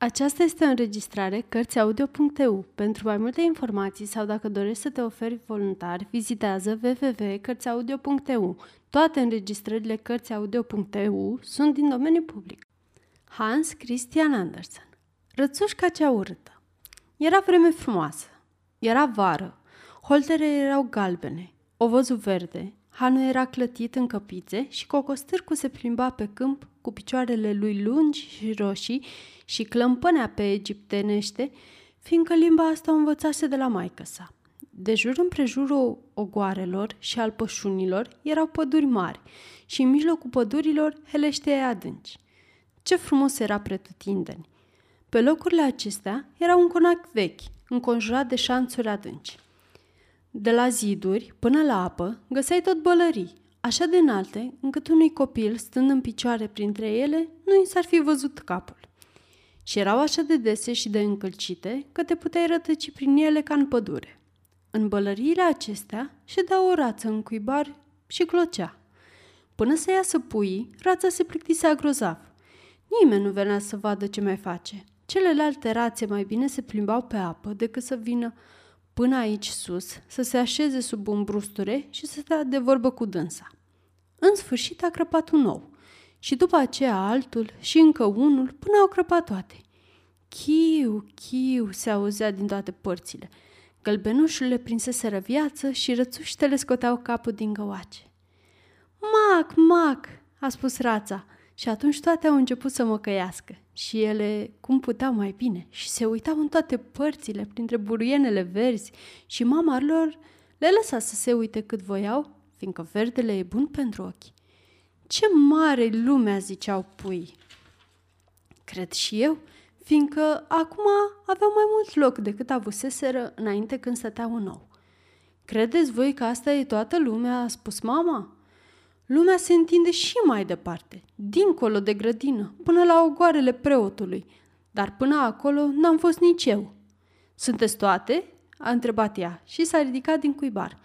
Aceasta este o înregistrare Cărțiaudio.eu. Pentru mai multe informații sau dacă dorești să te oferi voluntar, vizitează www.cărțiaudio.eu. Toate înregistrările Cărțiaudio.eu sunt din domeniu public. Hans Christian Andersen. Rățușca cea urâtă. Era vreme frumoasă. Era vară. Holterele erau galbene, ovozul verde, hanul era clătit în căpițe și Cocostârcu se plimba pe câmp cu picioarele lui lungi și roșii și clămpânea pe egiptenește, fiindcă limba asta o învățase de la maică sa. De jur împrejurul ogoarelor și al pășunilor erau păduri mari și în mijlocul pădurilor heleștei adânci. Ce frumos era pretutindeni! Pe locurile acestea era un conac vechi, înconjurat de șanțuri adânci. De la ziduri până la apă găseai tot bălării, așa de înalte încât unui copil, stând în picioare printre ele, nu i s-ar fi văzut capul. Și erau așa de dese și de încălcite că te puteai rătăci prin ele ca în pădure. În bălăriile acestea ședea o rață în cuibar și clocea. Până să iasă puii, rața se plictisea grozav. Nimeni nu venea să vadă ce mai face. Celelalte rațe mai bine se plimbau pe apă decât să vină până aici sus, să se așeze sub un brusture și să stea de vorbă cu dânsa. În sfârșit a crăpat un ou și după aceea altul și încă unul, până au crăpat toate. Chiu, chiu, se auzea din toate părțile. Gălbenușurile prinseseră viață și rățuștele scoteau capul din găoace. Mac, mac, a spus rața și atunci toate au început să măcăiască. Și ele, cum puteau mai bine, și se uitau în toate părțile, printre buruienele verzi, și mama lor le lăsa să se uite cât voiau, fiindcă verdele e bun pentru ochi. Ce mare-i lumea, ziceau puii. Cred și eu, fiindcă acum aveau mai mult loc decât avuseseră înainte când stăteau un ou. Credeți voi că asta e toată lumea, a spus mama? Lumea se întinde și mai departe, dincolo de grădină, până la ogoarele preotului, dar până acolo n-am fost nici eu. Sunteți toate? A întrebat ea și s-a ridicat din cuibar.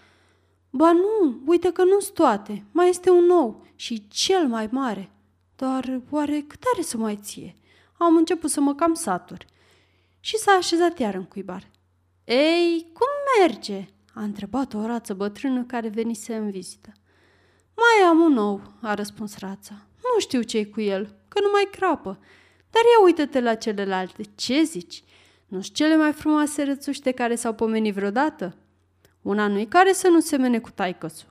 Ba nu, uite că nu-s toate, mai este un ou și cel mai mare. Dar oare cât are să mai ție? Am început să mă cam satur. Și s-a așezat iar în cuibar. Ei, cum merge? A întrebat o rață bătrână care venise în vizită. Mai am un ou, a răspuns rața. Nu știu ce-i cu el, că nu mai crapă. Dar ia uită-te la celelalte, ce zici? Nu-s cele mai frumoase rățuște care s-au pomenit vreodată? Una nu-i care să nu semene cu taicățu.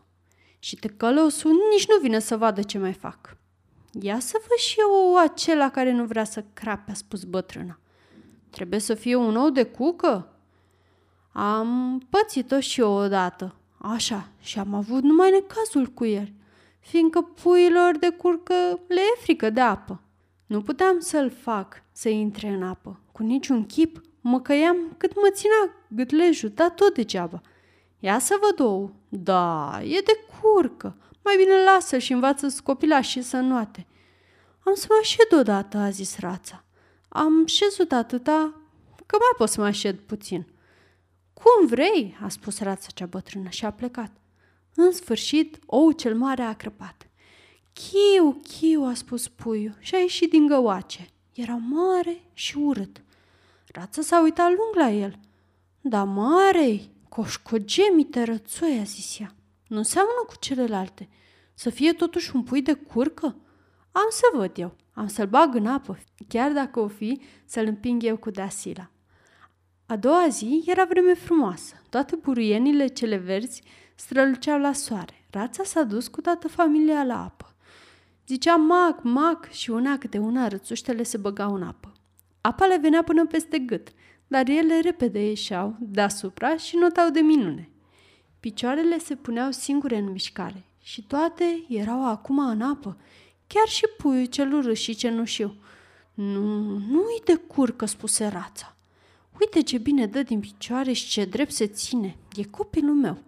Și tăcălosul nici nu vine să vadă ce mai fac. Ia să văd și eu ou acela care nu vrea să crape, a spus bătrâna. Trebuie să fie un ou de cucă? Am pățit-o și eu odată. Așa, și am avut numai necazul cu el, fiindcă puiilor de curcă le e frică de apă. Nu puteam să-l fac să intre în apă. Cu niciun chip mă căiam cât mă ținea gâtlejul, dar tot degeaba. Ia să văd ou. Da, e de curcă. Mai bine lasă-l și învață-ți copilașii să înoate. Am să mă așed odată, a zis rața. Am șezut atâta că mai pot să mă așed puțin. Cum vrei, a spus rața cea bătrână și a plecat. În sfârșit, oul cel mare a crăpat. Chiu, chiu, a spus puiul și a ieșit din găoace. Era mare și urât. Rața s-a uitat lung la el. Da mare-i, coșcogemite rățoi, a zis ea. Nu seamănă cu celelalte. Să fie totuși un pui de curcă? Am să văd eu, am să-l bag în apă, chiar dacă o fi să-l împing eu cu deasila. A doua zi era vreme frumoasă. Toate buruienile cele verzi străluceau la soare. Rața s-a dus cu toată familia la apă. Zicea mac, mac și una câte una rățuștele se băgau în apă. Apa le venea până peste gât, dar ele repede ieșeau deasupra și notau de minune. Picioarele se puneau singure în mișcare și toate erau acum în apă, chiar și puiul cel urât și cenușiu. Nu, nu-i de curcă, spuse rața. Uite ce bine dă din picioare și ce drept se ține. E copilul meu.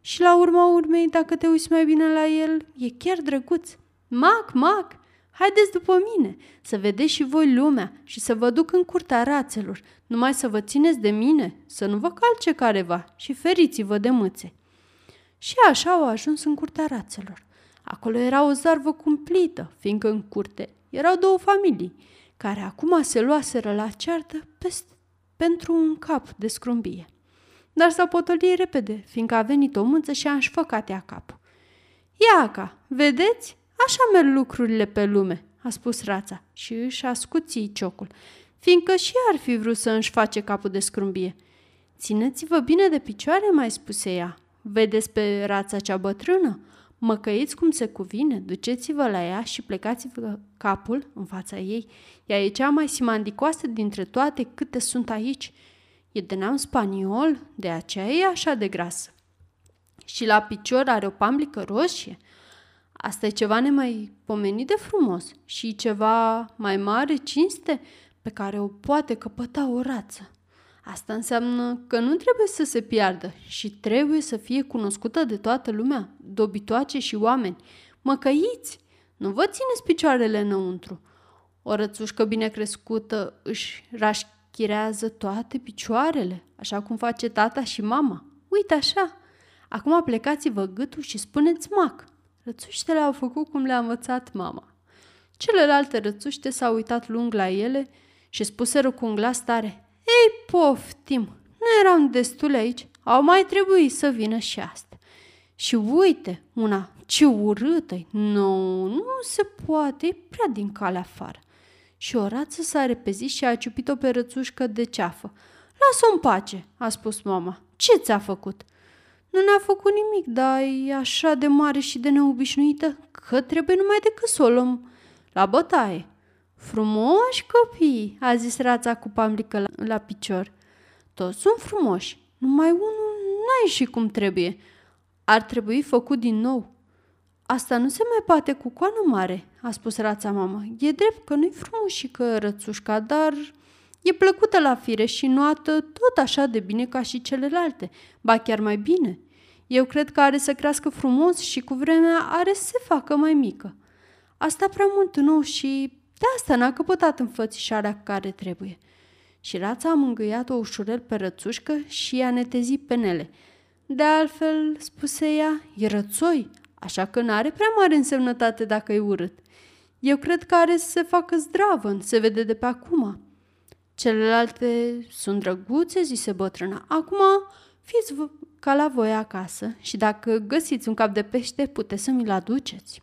Și la urma urmei, dacă te uiți mai bine la el, e chiar drăguț. Mac, mac, haideți după mine, să vedeți și voi lumea și să vă duc în curtea rațelor. Numai să vă țineți de mine, să nu vă calce careva și feriți-vă de mâțe. Și așa au ajuns în curtea rațelor. Acolo era o zarvă cumplită, fiindcă în curte erau două familii, care acum se luaseră la ceartă pentru un cap de scrumbie. Dar s-au potolit repede, fiindcă a venit o mânță și a înșfăcat ea capul. Iaca, vedeți? Așa merg lucrurile pe lume, a spus rața și își ascuții ciocul, fiindcă și ar fi vrut să își face capul de scrumbie. Țineți-vă bine de picioare, mai spuse ea. Vedeți pe rața cea bătrână? Măcăiți cum se cuvine, duceți-vă la ea și plecați-vă capul în fața ei. Ea e cea mai simandicoasă dintre toate câte sunt aici. E de neam spaniol, de aceea e așa de grasă. Și la picior are o pamblică roșie. Asta e ceva nemaipomenit de frumos și ceva mai mare cinste pe care o poate căpăta o rață. Asta înseamnă că nu trebuie să se piardă și trebuie să fie cunoscută de toată lumea, dobitoace și oameni. Măcăiți! Nu vă țineți picioarele înăuntru. O rățușcă bine crescută își rașchirează toate picioarele, așa cum face tata și mama. Uite așa! Acum plecați-vă gâtul și spuneți mac. Rățuștele au făcut cum le-a învățat mama. Celelalte rățuște s-au uitat lung la ele și spuseră cu un glas tare: Ei, poftim, nu erau destule aici, au mai trebuit să vină și asta. Și uite, una, ce urâtă-i, nu se poate, e prea din cale afară. Și o rață s-a repezit și a ciupit-o pe rățușcă de ceafă. Lasă-o în pace, a spus mama, ce ți-a făcut? Nu ne-a făcut nimic, dar e așa de mare și de neobișnuită că trebuie numai decât să o luăm la bătaie. Frumoși copii, a zis rața cu pamblică la picior. Toți sunt frumoși, numai unul n-a ieșit cum trebuie. Ar trebui făcut din nou. Asta nu se mai poate cu coană mare, a spus rața mama. E drept că nu-i frumos și că rățușca, dar e plăcută la fire și nuată tot așa de bine ca și celelalte, ba chiar mai bine. Eu cred că are să crească frumos și cu vremea are să se facă mai mică. Asta prea mult nou și de asta n-a căpătat înfățișarea care trebuie. Și rața a mângâiat-o ușurel pe rățușcă și i-a netezit penele. De altfel, spuse ea, e rățoi, așa că n-are prea mare însemnătate dacă e urât. Eu cred că are să se facă zdravă, se vede de pe acum. Celelalte sunt drăguțe, zise bătrâna. Acum fiți ca la voi acasă și dacă găsiți un cap de pește, puteți să mi-l aduceți.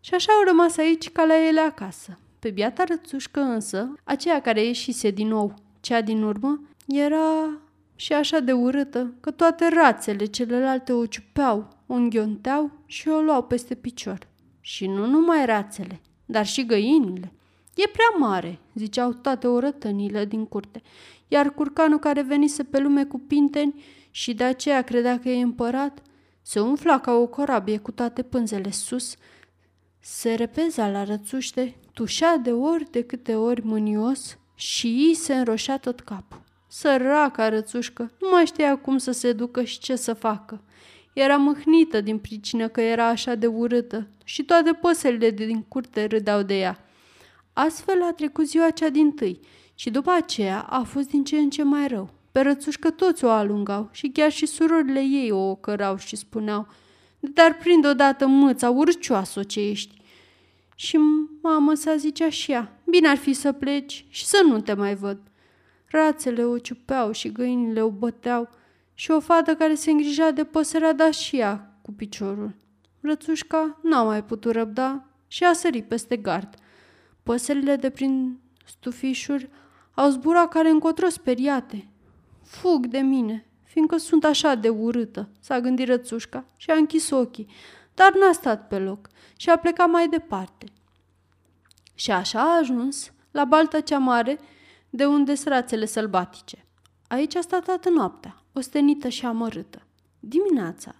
Și așa au rămas aici ca la ele acasă. Pe biata rățușcă însă, aceea care ieșise din nou, cea din urmă, era și așa de urâtă că toate rațele celelalte o ciupeau, o înghionteau și o luau peste picior. Și nu numai rațele, dar și găinile. E prea mare, ziceau toate orătănile din curte, iar curcanul care venise pe lume cu pinteni și de aceea credea că e împărat, se umfla ca o corabie cu toate pânzele sus, se repeza la rățuște, tușea de ori de câte ori mânios și îi se înroșea tot capul. Săraca rățușcă nu mai știa cum să se ducă și ce să facă. Era mâhnită din pricină că era așa de urâtă și toate păsările din curte râdeau de ea. Astfel a trecut ziua cea dintâi și după aceea a fost din ce în ce mai rău. Pe rățușcă toți o alungau și chiar și surorile ei o ocărau și spuneau: Dar prind odată mâța urcioasă ce ești. Și mama s-a zicea și ea: Bine ar fi să pleci și să nu te mai văd. Rațele o ciupeau și găinile o băteau și o fată care se îngrija de păsări a dat și ea cu piciorul. Rățușca n-a mai putut răbda și a sărit peste gard. Păsările de prin stufișuri au zburat care încotro speriate. Fug de mine, fiindcă sunt așa de urâtă, s-a gândit rățușca și a închis ochii, dar n-a stat pe loc și a plecat mai departe. Și așa a ajuns la balta cea mare, de unde sunt rațele sălbatice. Aici a stat toată noaptea, ostenită și amărâtă. Dimineața,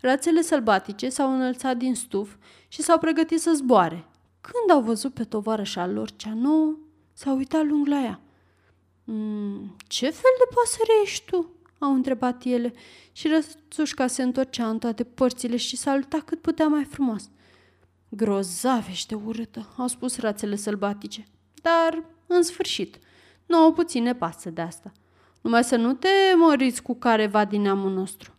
rațele sălbatice s-au înălțat din stuf și s-au pregătit să zboare. Când au văzut pe tovarășa lor cea nouă, s-au uitat lung la ea. Ce fel de pasăre ești tu?" au întrebat ele și rățușca se întorcea în toate părțile și saluta cât putea mai frumos. Grozav ești de urâtă," au spus rațele sălbatice, dar, în sfârșit, nouă puțin ne pasă de asta. Numai să nu te măriți cu careva din neamul nostru."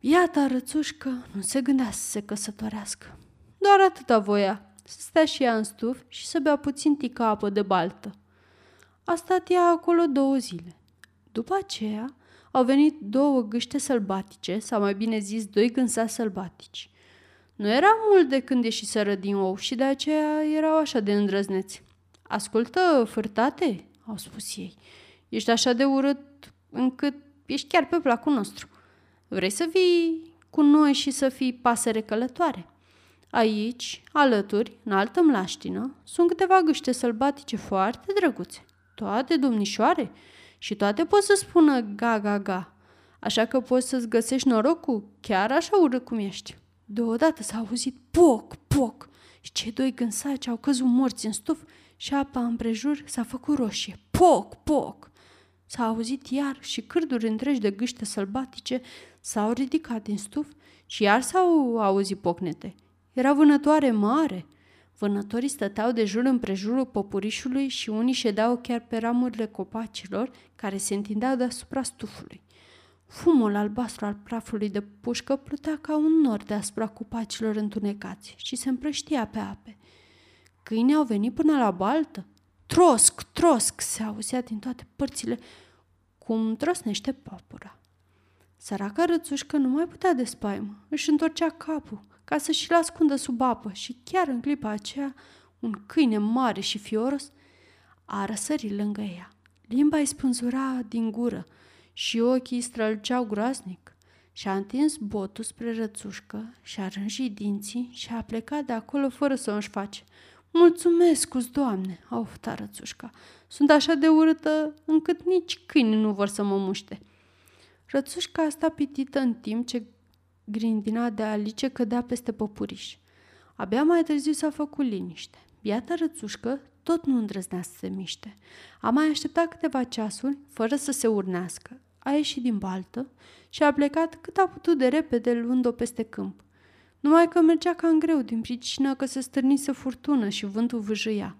Iată, rățușcă nu se gândea să se căsătorească. Doar atâta voia, să stea și ea în stuf și să bea puțin tică apă de baltă. A stat ea acolo 2 zile. După aceea au venit 2 gâște sălbatice, sau mai bine zis 2 gânsați sălbatici. Nu era mult de când ieșiseră din ou și de aceea erau așa de îndrăzneți. „Ascultă, fârtate," au spus ei, „ești așa de urât încât ești chiar pe placul nostru. Vrei să vii cu noi și să fii pasăre călătoare? Aici, alături, în altă mlaștină, sunt câteva gâște sălbatice foarte drăguțe, toate domnișoare și toate pot să spună ga-ga-ga, așa că poți să-ți găsești norocul chiar așa urât cum ești." Deodată s-a auzit poc, poc și cei 2 gânsaci au căzut morți în stuf și apa împrejur s-a făcut roșie. Poc, poc! S-a auzit iar și cârduri întregi de gâște sălbatice s-au ridicat din stuf și iar s-au auzit pocnete. Era vânătoare mare. Vânătorii stăteau de jur împrejurul popurișului și unii ședeau chiar pe ramurile copacilor care se întindeau deasupra stufului. Fumul albastru al prafului de pușcă plutea ca un nor deasupra copacilor întunecați și se împrăștia pe ape. Câinii au venit până la baltă. Trosc, trosc, se auzea din toate părțile cum trosnește papura. Săraca rățușcă nu mai putea de spaimă, își întorcea capul ca să-și l-ascundă sub apă și chiar în clipa aceea un câine mare și fioros a răsărit lângă ea. Limba îi spânzura din gură și ochii străluceau groaznic și a întins botul spre rățușcă și a rânjit dinții și a plecat de acolo fără să o-și face. „Mulțumesc-ți, Doamne," a oftat rățușca, „sunt așa de urâtă încât nici câinii nu vor să mă muște." Rățușca a stat pitită în timp ce grindina de alice cădea peste păpuriș. Abia mai târziu s-a făcut liniște. Biata rățușcă tot nu îndrăznea să se miște. A mai așteptat câteva ceasuri fără să se urnească. A ieșit din baltă și a plecat cât a putut de repede luând-o peste câmp. Numai că mergea cam greu din pricină că se stârnise furtună și vântul vâjâia.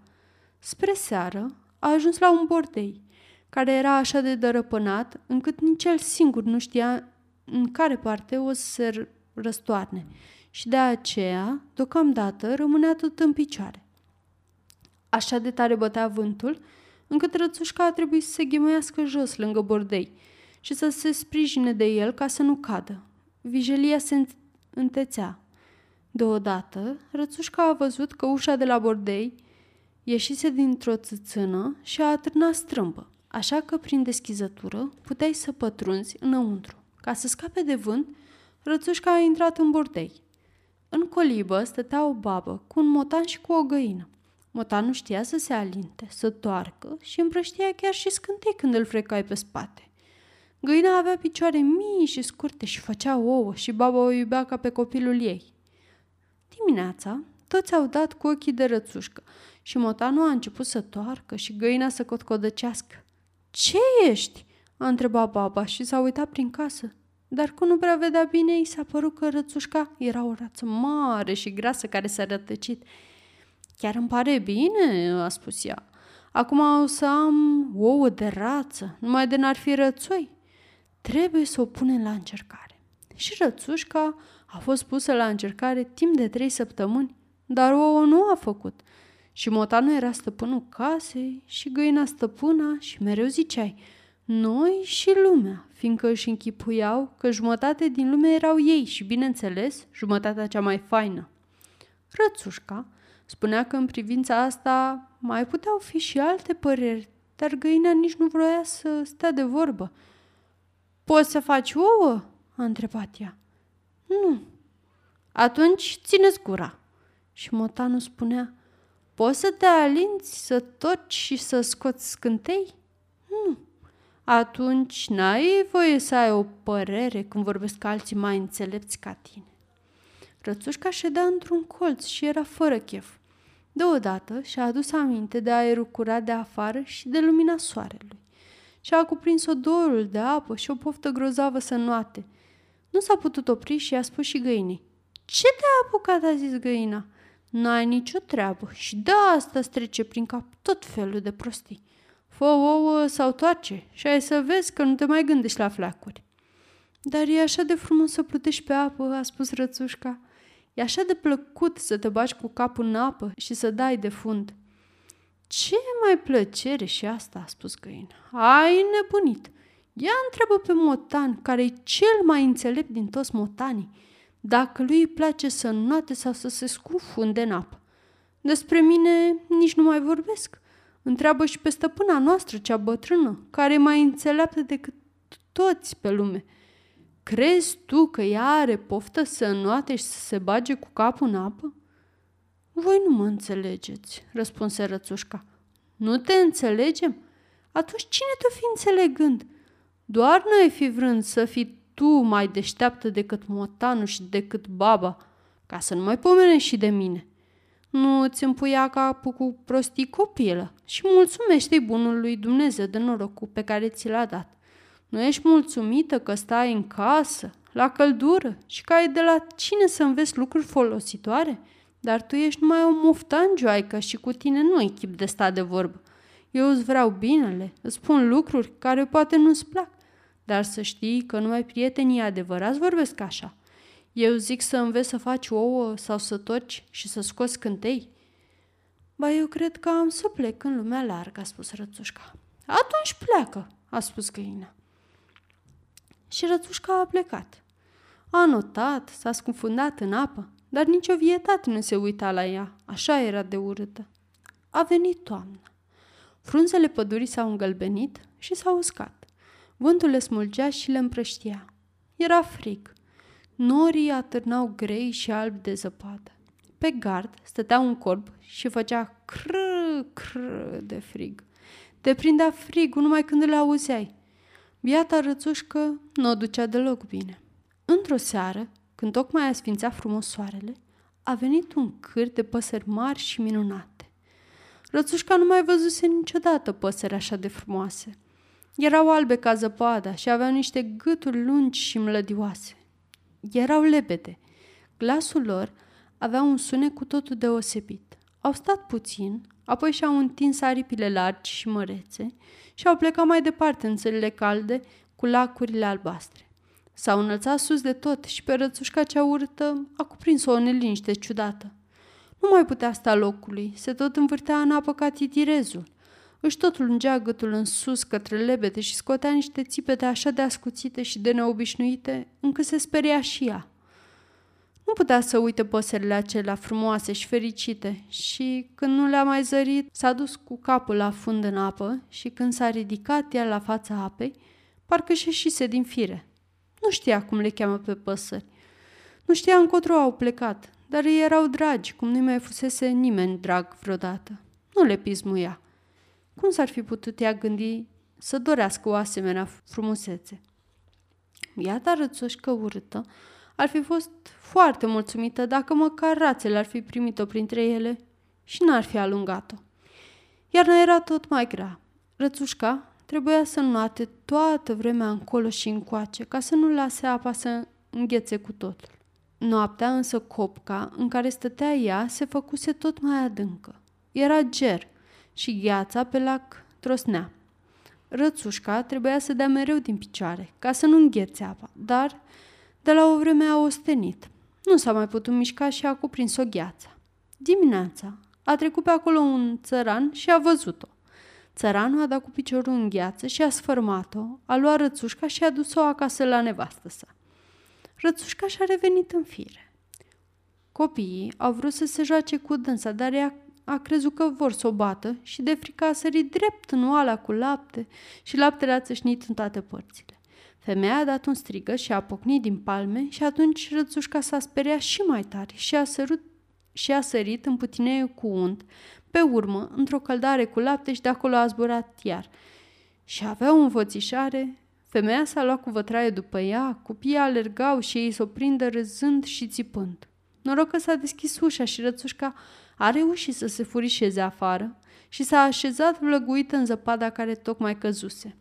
Spre seară a ajuns la un bordei, care era așa de dărăpânat încât nici el singur nu știa în care parte o să se răstoarne și de aceea, deocamdată, rămânea tot în picioare. Așa de tare bătea vântul încât rățușca a trebuit să se ghimuiască jos lângă bordei și să se sprijine de el ca să nu cadă. Vijelia se întețea. Deodată, rățușca a văzut că ușa de la bordei ieșise dintr-o țâțână și a atârnat strâmbă, așa că prin deschizătură puteai să pătrunzi înăuntru. Ca să scape de vânt, rățușca a intrat în bordei. În colibă stătea o babă cu un motan și cu o găină. Motanul știa să se alinte, să toarcă și împrăștia chiar și scântei când îl frecai pe spate. Găina avea picioare mii și scurte și făcea ouă și baba o iubea ca pe copilul ei. Dimineața, toți au dat cu ochii de rățușcă și motanul a început să toarcă și găina să cotcodăcească. „Ce ești?" a întrebat baba și s-a uitat prin casă. Dar cum nu prea vedea bine, i s-a părut că rățușca era o rață mare și grasă care s-a rătăcit. „Chiar îmi pare bine," a spus ea. „Acum o să am ouă de rață, numai de n-ar fi rățoi. Trebuie să o punem la încercare." Și rățușca a fost pusă la încercare timp de 3 săptămâni, dar ouă nu a făcut. Și motanul era stăpânul casei și găina stăpâna și mereu ziceai noi și lumea, fiindcă își închipuiau că jumătate din lume erau ei și, bineînțeles, jumătatea cea mai faină. Rățușca spunea că în privința asta mai puteau fi și alte păreri, dar găina nici nu vroia să stea de vorbă. „Poți să faci ouă?" a întrebat ea. „Nu." „Atunci ține-ți gura." Și motanul spunea, „Poți să te alinți, să torci și să scoți scântei?" „Nu." „Atunci n-ai voie să ai o părere când vorbesc alții mai înțelepți ca tine." Rățușca ședea într-un colț și era fără chef. Deodată și-a adus aminte de aerul curat de afară și de lumina soarelui. Și-a cuprins-o dorul de apă și o poftă grozavă să înnoate. Nu s-a putut opri și i-a spus și găinii. „Ce te-a apucat?" a zis găina. „N-ai nicio treabă și de asta îți trece prin cap tot felul de prostii. Fă ouă sau toarce și ai să vezi că nu te mai gândești la flacuri." „Dar e așa de frumos să plutești pe apă," a spus rățușca. E așa de plăcut să te bași cu capul în apă și să dai de fund. Ce mai plăcere și asta, a spus găina. Ai nebunit. Ia întrebă pe motan, care e cel mai înțelept din toți motanii, dacă lui îi place să înoate sau să se scufunde în apă. Despre mine nici nu mai vorbesc. Întreabă și pe stăpâna noastră, cea bătrână, care e mai înțeleaptă decât toți pe lume. Crezi tu că ea are poftă să înoate și să se bage cu capul în apă? Voi nu mă înțelegeți, răspunse Rățușca. Nu te înțelegem? Atunci cine te-o fi înțelegând? Doar nu ai fi vrând să fii tu mai deșteaptă decât motanul și decât baba, ca să nu mai pomenești și de mine. Nu îți împuia capul cu prostii copilă și mulțumește-i bunul lui Dumnezeu de norocul pe care ți l-a dat. Nu ești mulțumită că stai în casă, la căldură și că ai de la cine să înveți lucruri folositoare? Dar tu ești numai o muftangioaică și cu tine nu-i chip de sta de vorbă. Eu îți vreau binele, îți spun lucruri care poate nu-ți plac, dar să știi că numai prietenii adevărați vorbesc așa. Eu zic să înveți să faci ouă sau să torci și să scoți cântei. Ba, eu cred că am să plec în lumea largă, a spus Rățușca. Atunci pleacă, a spus găina. Și Rățușca a plecat. A notat, s-a scufundat în apă, dar nicio vietate nu se uita la ea, așa era de urâtă. A venit toamna. Frunzele pădurii s-au îngălbenit și s-au uscat. Vântul le smulgea și le împrăștia. Era frig. Norii atârnau grei și albi de zăpadă. Pe gard stătea un corb și făcea crrr de frig. Te prindea frigul numai când îl auzeai. Biata Rățușcă nu o ducea deloc bine. Într-o seară, când tocmai a sfințat frumos soarele, a venit un câr de păsări mari și minunate. Rățușca nu mai văzuse niciodată păsări așa de frumoase. Erau albe ca zăpada și aveau niște gâturi lungi și mlădioase. Erau lebede. Glasul lor avea un sunet cu totul deosebit. Au stat puțin, apoi și-au întins aripile largi și mărețe și au plecat mai departe în țările calde cu lacurile albastre. S-au înălțat sus de tot și pe Rățușca cea urâtă a cuprins-o o neliniște ciudată. Nu mai putea sta locului, se tot învârtea în apă ca titirezul. Își tot lungea gâtul în sus către lebede și scotea niște țipete așa de ascuțite și de neobișnuite, încât se speria și ea. Nu putea să uite păsările acelea frumoase și fericite și, când nu le-a mai zărit, s-a dus cu capul la fund în apă și când s-a ridicat ea la fața apei, parcă și ieșise din fire. Nu știa cum le cheamă pe păsări. Nu știa încotro au plecat, dar ei erau dragi, cum nu mai fusese nimeni drag vreodată. Nu le pismuia. Cum s-ar fi putut ea gândi să dorească o asemenea frumusețe? Iată Rățușcă urâtă ar fi fost foarte mulțumită dacă măcar rațele ar fi primit-o printre ele și n-ar fi alungat-o. Iarna era tot mai grea. Rățușca trebuia să înoate toată vremea încolo și încoace, ca să nu lase apa să înghețe cu totul. Noaptea însă copca în care stătea ea se făcuse tot mai adâncă. Era ger și gheața pe lac trosnea. Rățușca trebuia să dea mereu din picioare, ca să nu înghețe apa, dar de la o vreme a ostenit. Nu s-a mai putut mișca și a cuprins-o gheața. Dimineața a trecut pe acolo un țăran și a văzut-o. Țăranul a dat cu piciorul în gheață și a sfărmat-o, a luat Rățușca și a dus-o acasă la nevastă sa. Rățușca și-a revenit în fire. Copiii au vrut să se joace cu dânsa, dar ea a crezut că vor să o bată și de frică a sărit drept în oala cu lapte și laptele a țâșnit în toate părțile. Femeia a dat un strigăt și a pocnit din palme și atunci Rățușca s-a speriat și mai tare și a sărit în putineiul cu unt, pe urmă, într-o căldare cu lapte și de acolo a zburat iar. Și avea o învățișare, femeia s-a luat cu vătraie după ea, copiii alergau și ei s-o prindă râzând și țipând. Noroc că s-a deschis ușa și Rățușca a reușit să se furișeze afară și s-a așezat vlăguită în zăpada care tocmai căzuse.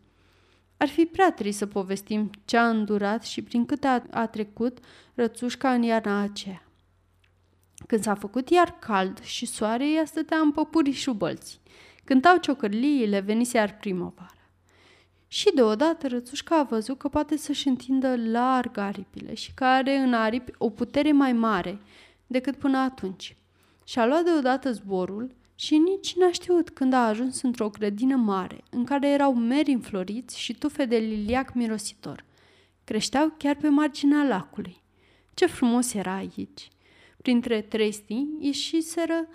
Ar fi prea trist să povestim ce a îndurat și prin cât a trecut Rățușca în iarna aceea. Când s-a făcut iar cald și soare, ea stătea în păpuri și bălți. Cântau ciocărliile, venise iar primăvară. Și deodată Rățușca a văzut că poate să-și întindă larg aripile și că are în aripi o putere mai mare decât până atunci. Și-a luat deodată zborul și nici n-a știut când a ajuns într-o grădină mare, în care erau meri înfloriți și tufe de liliac mirositor. Creșteau chiar pe marginea lacului. Ce frumos era aici! Printre trestii ieșiseră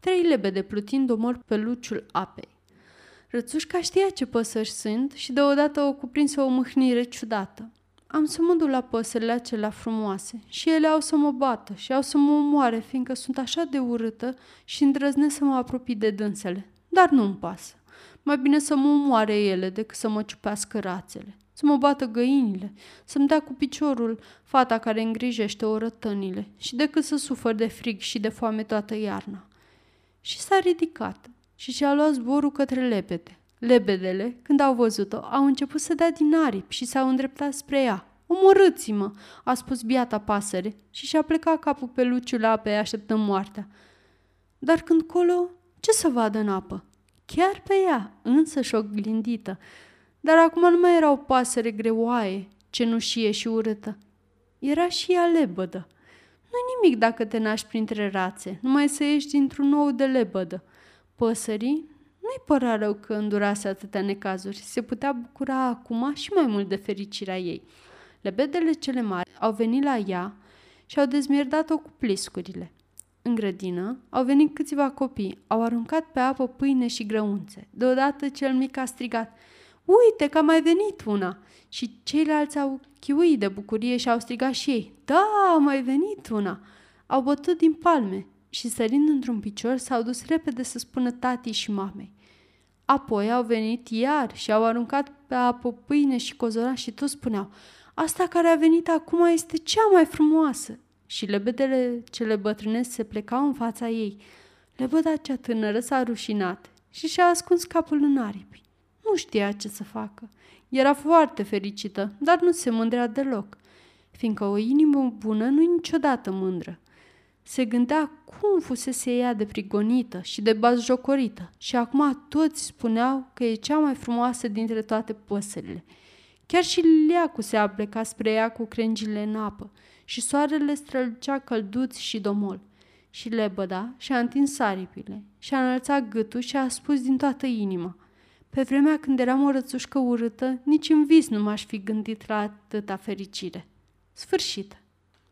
3 lebede plutind omor pe luciul apei. Rățușca știa ce păsări sunt și deodată o cuprinse o mâhnire ciudată. Am să mă duc la păsările acelea frumoase și ele au să mă bată și au să mă omoare, fiindcă sunt așa de urâtă și îndrăznesc să mă apropii de dânsele. Dar nu-mi pasă. Mai bine să mă omoare ele decât să mă ciupească rațele, să mă bată găinile, să-mi dea cu piciorul fata care îngrijește orătănile și decât să sufăr de frig și de foame toată iarna. Și s-a ridicat și și-a luat zborul către lebede. Lebedele, când au văzut-o, au început să dea din aripi și s-au îndreptat spre ea. "Omorâți-mă!" a spus biata pasăre și și-a plecat capul pe luciul apei așteptând moartea. Dar când colo, ce să vadă în apă? Chiar pe ea, însă și oglindită. Dar acum nu mai era o pasăre greoaie, cenușie și urâtă. Era și ea lebădă. Nu-i nimic dacă te naști printre rațe, numai să ieși dintr-un ou de lebădă. Păsării nu-i părea rău că îndurase atâtea necazuri, se putea bucura acum și mai mult de fericirea ei. Lebedele cele mari au venit la ea și au dezmierdat-o cu pliscurile. În grădină au venit câțiva copii, au aruncat pe apă pâine și grăunțe. Deodată cel mic a strigat: "Uite că a mai venit una!" Și ceilalți au chiuit de bucurie și au strigat și ei: "Da, a mai venit una!" Au bătut din palme și, sărind într-un picior, s-au dus repede să spună tatii și mamei. Apoi au venit iar și au aruncat pe apă pâine și cozonac și toți spuneau: "Asta care a venit acum este cea mai frumoasă!" Și lebedele cele bătrâne se plecau în fața ei. Lebăda cea tânără s-a rușinat și și-a ascuns capul în aripi. Nu știa ce să facă. Era foarte fericită, dar nu se mândrea deloc, fiindcă o inimă bună nu-i niciodată mândră. Se gândea cum fusese ea de prigonită și de batjocorită și acum toți spuneau că e cea mai frumoasă dintre toate păsările. Chiar și liliacul se apleca spre ea cu crengile în apă și soarele strălucea călduț și domol. Și lebăda și-a întins aripile și-a înălțat gâtul și-a spus din toată inima: "Pe vremea când eram o rățușcă urâtă, nici în vis nu m-aș fi gândit la atâta fericire." Sfârșit.